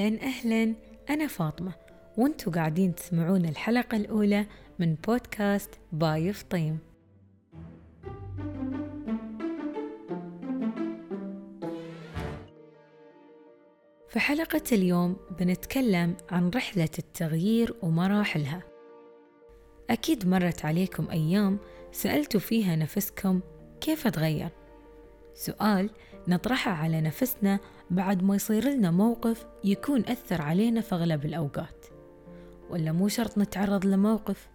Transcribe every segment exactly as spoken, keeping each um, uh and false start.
أهلاً أهلاً، أنا فاطمة وانتوا قاعدين تسمعون الحلقة الأولى من بودكاست باي فطيم. في حلقة اليوم بنتكلم عن رحلة التغيير ومراحلها. أكيد مرت عليكم أيام سألتوا فيها نفسكم كيف تغير؟ سؤال نطرحه على نفسنا بعد ما يصير لنا موقف يكون أثر علينا في أغلب الأوقات، ولا مو شرط نتعرض لموقف،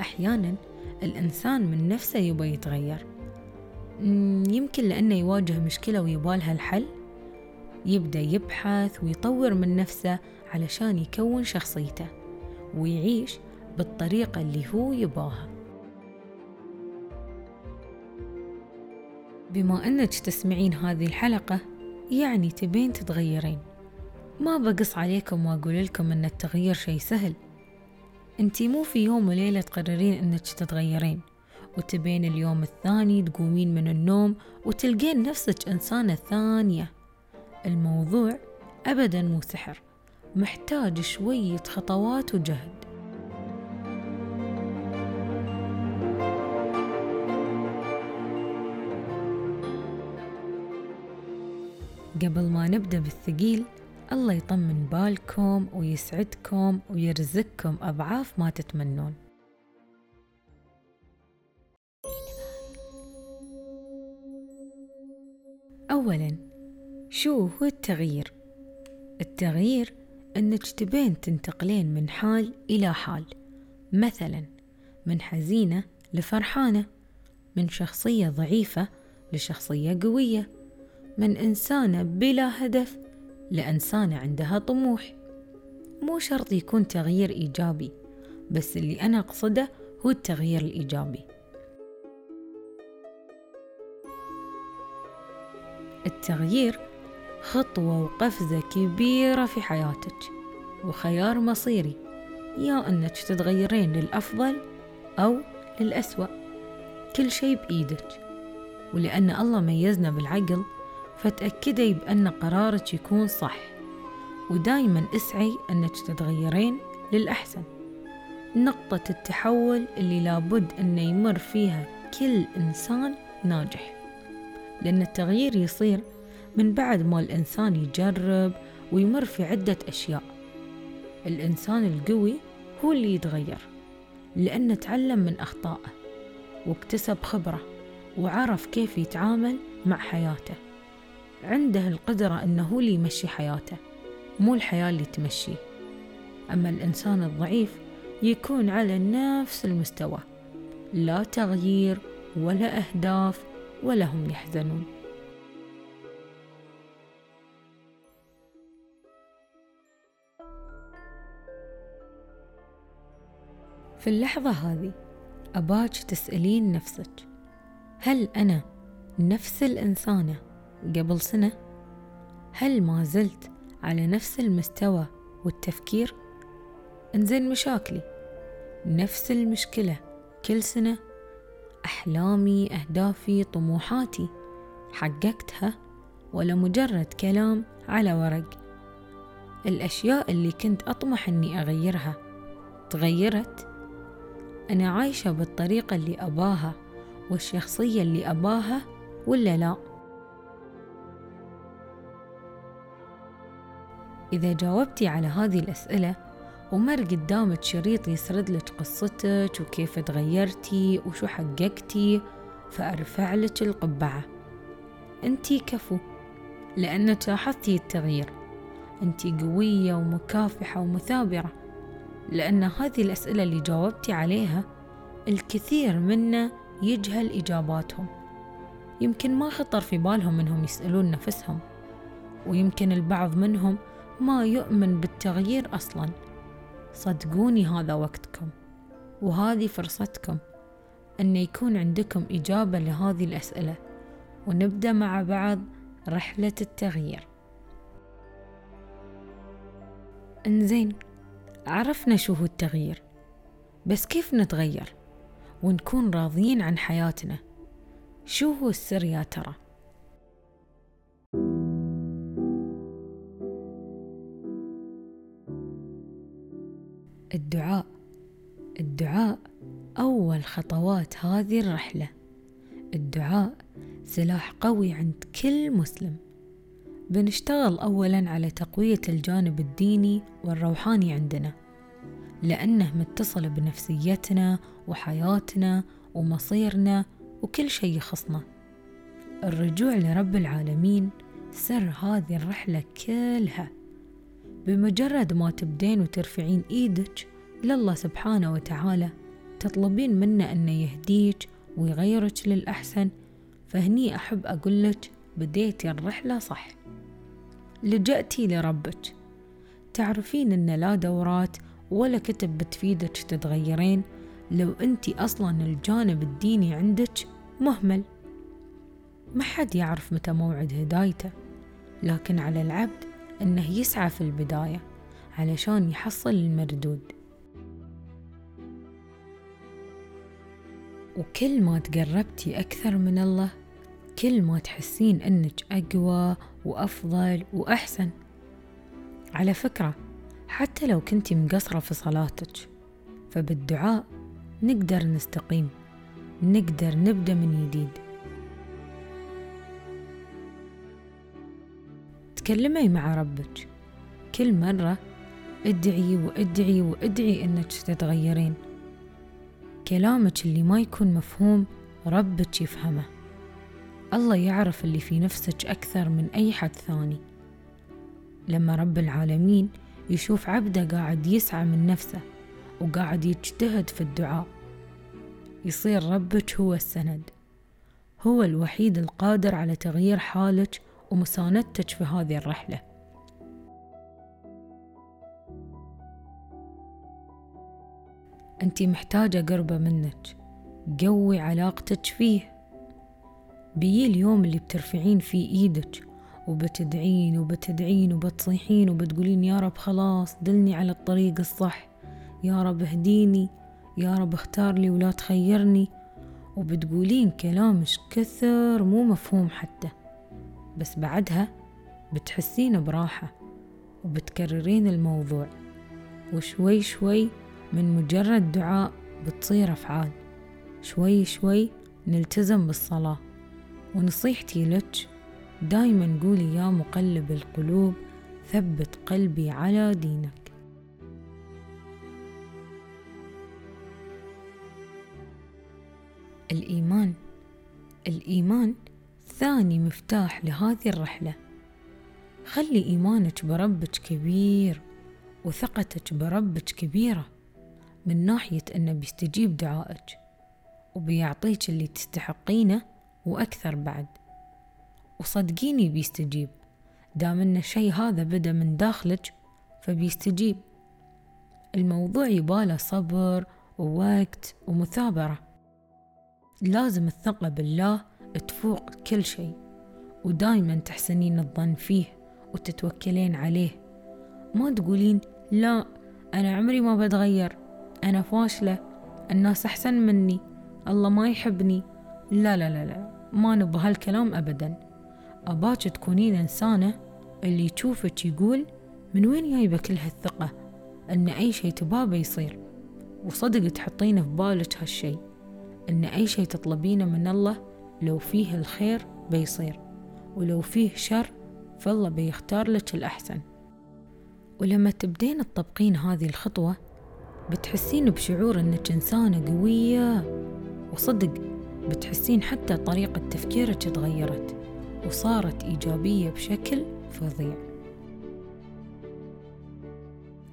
أحياناً الإنسان من نفسه يبغى يتغير، يمكن لأنه يواجه مشكلة ويبالها الحل، يبدأ يبحث ويطور من نفسه علشان يكون شخصيته ويعيش بالطريقة اللي هو يباها. بما أنك تسمعين هذه الحلقة يعني تبين تتغيرين، ما بقص عليكم وأقول لكم أن التغيير شيء سهل. أنتي مو في يوم وليلة تقررين أنك تتغيرين وتبين اليوم الثاني تقومين من النوم وتلقين نفسك إنسانة ثانية. الموضوع أبداً مو سحر، محتاج شوية خطوات وجهد. قبل ما نبدأ بالثقيل، الله يطمن بالكم ويسعدكم ويرزقكم أضعاف ما تتمنون. أولاً، شو هو التغيير؟ التغيير أنك تبين تنتقلين من حال إلى حال، مثلاً من حزينة لفرحانة، من شخصية ضعيفة لشخصية قوية، من إنسانة بلا هدف لإنسانة عندها طموح. مو شرط يكون تغيير إيجابي، بس اللي أنا أقصده هو التغيير الإيجابي. التغيير خطوة وقفزة كبيرة في حياتك وخيار مصيري، يا أنك تتغيرين للأفضل أو للأسوأ، كل شيء بإيدك. ولأن الله ميزنا بالعقل فتأكدي بأن قرارك يكون صح، ودايما اسعي أنك تتغيرين للأحسن. نقطة التحول اللي لابد أن يمر فيها كل إنسان ناجح، لأن التغيير يصير من بعد ما الإنسان يجرب ويمر في عدة أشياء. الإنسان القوي هو اللي يتغير لأنه تعلم من أخطائه واكتسب خبرة وعرف كيف يتعامل مع حياته، عنده القدرة أنه اللي يمشي حياته مو الحياة اللي تمشيه. أما الإنسان الضعيف يكون على نفس المستوى، لا تغيير ولا أهداف ولا هم يحزنون. في اللحظة هذه أباك تسألين نفسك، هل أنا نفس الإنسانة قبل سنة؟ هل ما زلت على نفس المستوى والتفكير؟ انزين مشاكلي نفس المشكلة كل سنة؟ أحلامي، أهدافي، طموحاتي حققتها ولا مجرد كلام على ورق؟ الأشياء اللي كنت أطمح أني أغيرها تغيرت؟ أنا عايشة بالطريقة اللي أباها والشخصية اللي أباها ولا لا؟ إذا جاوبتي على هذه الأسئلة ومر قدامك شريط يسرد لك قصتك وكيف تغيرتي وشو حققتي، فأرفع لك القبعة، أنتي كفو، لأنك لاحظتي التغيير، أنتي قوية ومكافحة ومثابرة، لأن هذه الأسئلة اللي جاوبتي عليها الكثير منا يجهل إجاباتهم، يمكن ما خطر في بالهم إنهم يسألون نفسهم، ويمكن البعض منهم ما يؤمن بالتغيير أصلاً. صدقوني هذا وقتكم وهذه فرصتكم أن يكون عندكم إجابة لهذه الأسئلة، ونبدأ مع بعض رحلة التغيير. إنزين، عرفنا شو هو التغيير، بس كيف نتغير ونكون راضيين عن حياتنا؟ شو هو السر يا ترى؟ الدعاء. الدعاء أول خطوات هذه الرحلة. الدعاء سلاح قوي عند كل مسلم. بنشتغل أولاً على تقوية الجانب الديني والروحاني عندنا، لأنه متصل بنفسيتنا وحياتنا ومصيرنا وكل شيء يخصنا. الرجوع لرب العالمين سر هذه الرحلة كلها. بمجرد ما تبدين وترفعين إيدك لله سبحانه وتعالى، تطلبين منه أن يهديك ويغيرك للأحسن. فهني أحب أقولك بديتي الرحلة صح. لجأتي لربك، تعرفين أن لا دورات ولا كتب بتفيدك تتغيرين لو أنتي أصلا الجانب الديني عندك مهمل. ما حد يعرف متى موعد هدايته، لكن على العبد أنه يسعى في البداية علشان يحصل المردود. وكل ما تقربتي أكثر من الله، كل ما تحسين أنك أقوى وأفضل وأحسن. على فكرة، حتى لو كنتي مقصرة في صلاتك، فبالدعاء نقدر نستقيم، نقدر نبدأ من جديد. تكلمي مع ربك كل مرة، ادعي وادعي وادعي أنك تتغيرين. كلامك اللي ما يكون مفهوم ربك يفهمه. الله يعرف اللي في نفسك أكثر من أي حد ثاني. لما رب العالمين يشوف عبده قاعد يسعى من نفسه وقاعد يجتهد في الدعاء، يصير ربك هو السند، هو الوحيد القادر على تغيير حالك ومساندتك في هذه الرحلة. أنت محتاجة قربة منك، قوي علاقتك فيه. بيجي اليوم اللي بترفعين فيه ايدك وبتدعين وبتدعين وبتصيحين وبتقولين يا رب خلاص دلني على الطريق الصح، يا رب اهديني، يا رب اختار لي ولا تخيرني. وبتقولين كلامش كثر مو مفهوم حتى، بس بعدها بتحسين براحة وبتكررين الموضوع، وشوي شوي من مجرد دعاء بتصير أفعال. شوي شوي نلتزم بالصلاة. ونصيحتي لك دايما قولي يا مقلب القلوب ثبت قلبي على دينك. الإيمان الإيمان ثاني مفتاح لهذه الرحلة. خلي إيمانك بربك كبير وثقتك بربك كبيرة، من ناحية أنه بيستجيب دعائك وبيعطيك اللي تستحقينه وأكثر بعد. وصدقيني بيستجيب، دام أن شيء هذا بدأ من داخلك فبيستجيب. الموضوع يباله صبر ووقت ومثابرة. لازم الثقة بالله تفوق كل شيء، ودايما تحسنين الظن فيه وتتوكلين عليه. ما تقولين لا أنا عمري ما بتغير، أنا فاشلة، الناس أحسن مني، الله ما يحبني. لا لا لا لا، ما نبغى هالكلام أبدا. أباك تكونين إنسانة اللي يشوفك يقول من وين جايبة كل هالثقة أن أي شيء تبابه يصير، وصدق تحطين في بالك هالشيء، أن أي شيء تطلبينه من الله لو فيه الخير بيصير، ولو فيه شر فالله بيختار لك الأحسن. ولما تبدين تطبقين هذه الخطوة بتحسين بشعور أنك إنسانة قوية، وصدق بتحسين حتى طريقة تفكيرك تغيرت وصارت إيجابية بشكل فظيع.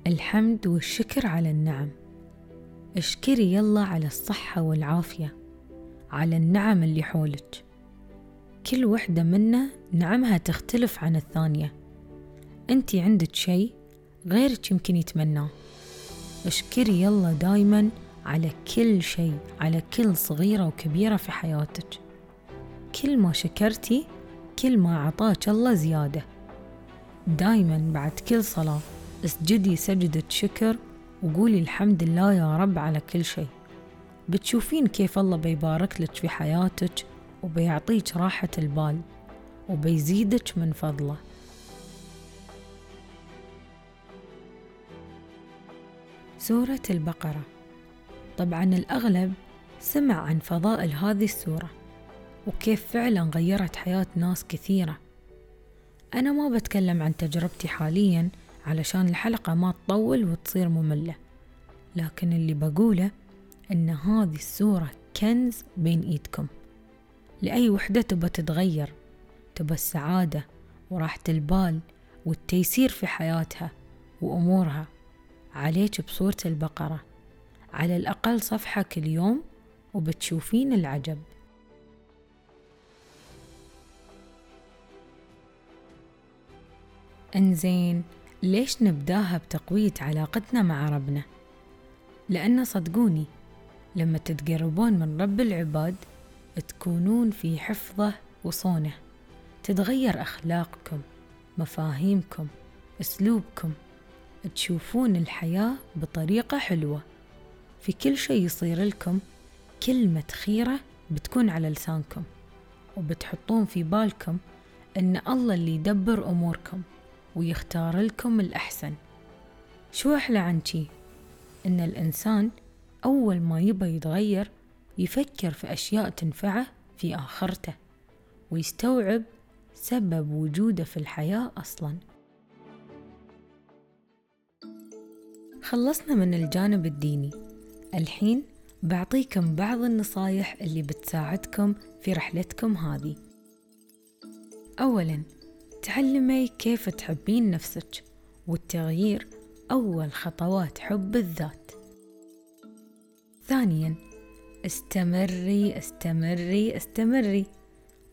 الحمد والشكر على النعم. اشكري يلا على الصحة والعافية، على النعم اللي حولك. كل وحدة منا نعمها تختلف عن الثانية. أنتي عندك شيء غيرك يمكن يتمناه. اشكري يلا دايما على كل شيء، على كل صغيرة وكبيرة في حياتك. كل ما شكرتي كل ما عطاك الله زيادة. دايما بعد كل صلاة اسجدي سجدة شكر وقولي الحمد لله يا رب على كل شيء. بتشوفين كيف الله بيبارك لك في حياتك وبيعطيك راحة البال وبيزيدك من فضله. سورة البقرة. طبعا الأغلب سمع عن فضائل هذه السورة وكيف فعلا غيرت حياة ناس كثيرة. أنا ما بتكلم عن تجربتي حاليا علشان الحلقة ما تطول وتصير مملة، لكن اللي بقوله أن هذه السورة كنز بين إيدكم. لأي وحدة تبى تتغير، تبى السعادة وراحة البال والتيسير في حياتها وأمورها، عليك بصورة البقرة، على الأقل صفحة كل يوم وبتشوفين العجب. انزين، ليش نبداها بتقوية علاقتنا مع ربنا؟ لأن صدقوني لما تتقربون من رب العباد تكونون في حفظه وصونه، تتغير أخلاقكم، مفاهيمكم، أسلوبكم، تشوفون الحياة بطريقة حلوة. في كل شيء يصير لكم كلمة خيرة بتكون على لسانكم، وبتحطون في بالكم أن الله اللي يدبر أموركم ويختار لكم الأحسن. شو أحلى عن شي؟ أن الإنسان أول ما يبى يتغير يفكر في أشياء تنفعه في آخرته، ويستوعب سبب وجوده في الحياة أصلاً. خلصنا من الجانب الديني، الحين بعطيكم بعض النصايح اللي بتساعدكم في رحلتكم هذه. أولاً، تعلمي كيف تحبين نفسك، والتغيير أول خطوات حب الذات. ثانياً، استمري استمري استمري،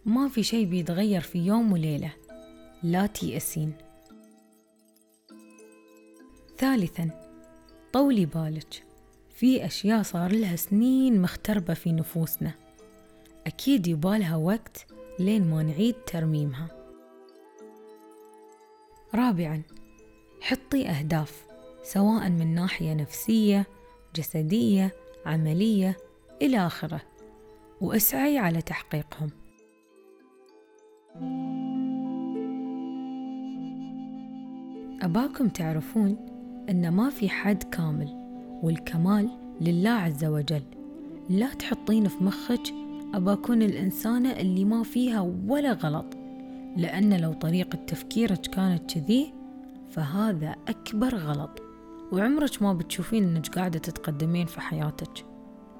ما في شي بيتغير في يوم وليلة، لا تيأسين. ثالثاً، طولي بالك، في أشياء صار لها سنين مختربة في نفوسنا، أكيد يبالها وقت لين ما نعيد ترميمها. رابعاً، حطي أهداف، سواء من ناحية نفسية، جسدية، عملية إلى آخره، واسعي على تحقيقهم. أباكم تعرفون أن ما في حد كامل، والكمال لله عز وجل. لا تحطين في مخك أباكون الإنسانة اللي ما فيها ولا غلط، لأن لو طريقة تفكيرك كانت كذي فهذا أكبر غلط، وعمرك ما بتشوفين أنك قاعدة تتقدمين في حياتك.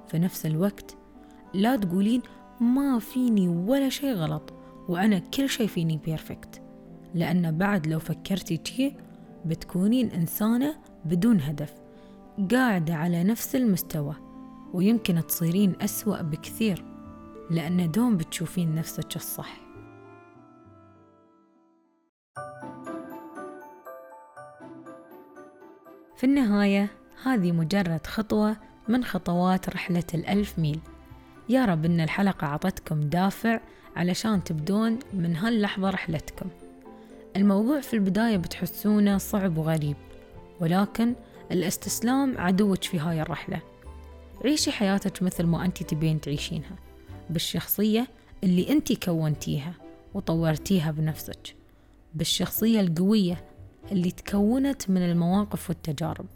في نفس الوقت لا تقولين ما فيني ولا شي غلط وأنا كل شي فيني بيرفكت، لأن بعد لو فكرتي كذي بتكونين إنسانة بدون هدف، قاعدة على نفس المستوى، ويمكن تصيرين أسوأ بكثير، لأن دوم بتشوفين نفسك الصح. في النهاية هذه مجرد خطوة من خطوات رحلة الألف ميل. يا رب إن الحلقة عطتكم دافع علشان تبدون من هاللحظة رحلتكم. الموضوع في البداية بتحسونه صعب وغريب، ولكن الاستسلام عدوك في هاي الرحلة. عيشي حياتك مثل ما أنت تبين تعيشينها، بالشخصية اللي أنت كونتيها وطورتيها بنفسك، بالشخصية القوية اللي تكونت من المواقف والتجارب.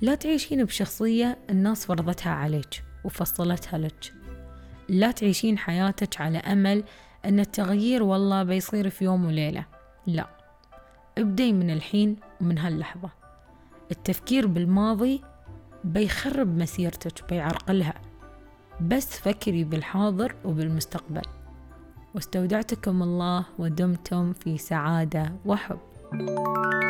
لا تعيشين بشخصية الناس فرضتها عليك وفصلتها لك. لا تعيشين حياتك على أمل أن التغيير والله بيصير في يوم وليلة، لا، ابدأي من الحين ومن هاللحظة. التفكير بالماضي بيخرب مسيرتك، بيعرقلها، بس فكري بالحاضر وبالمستقبل. واستودعتكم الله ودمتم في سعادة وحب.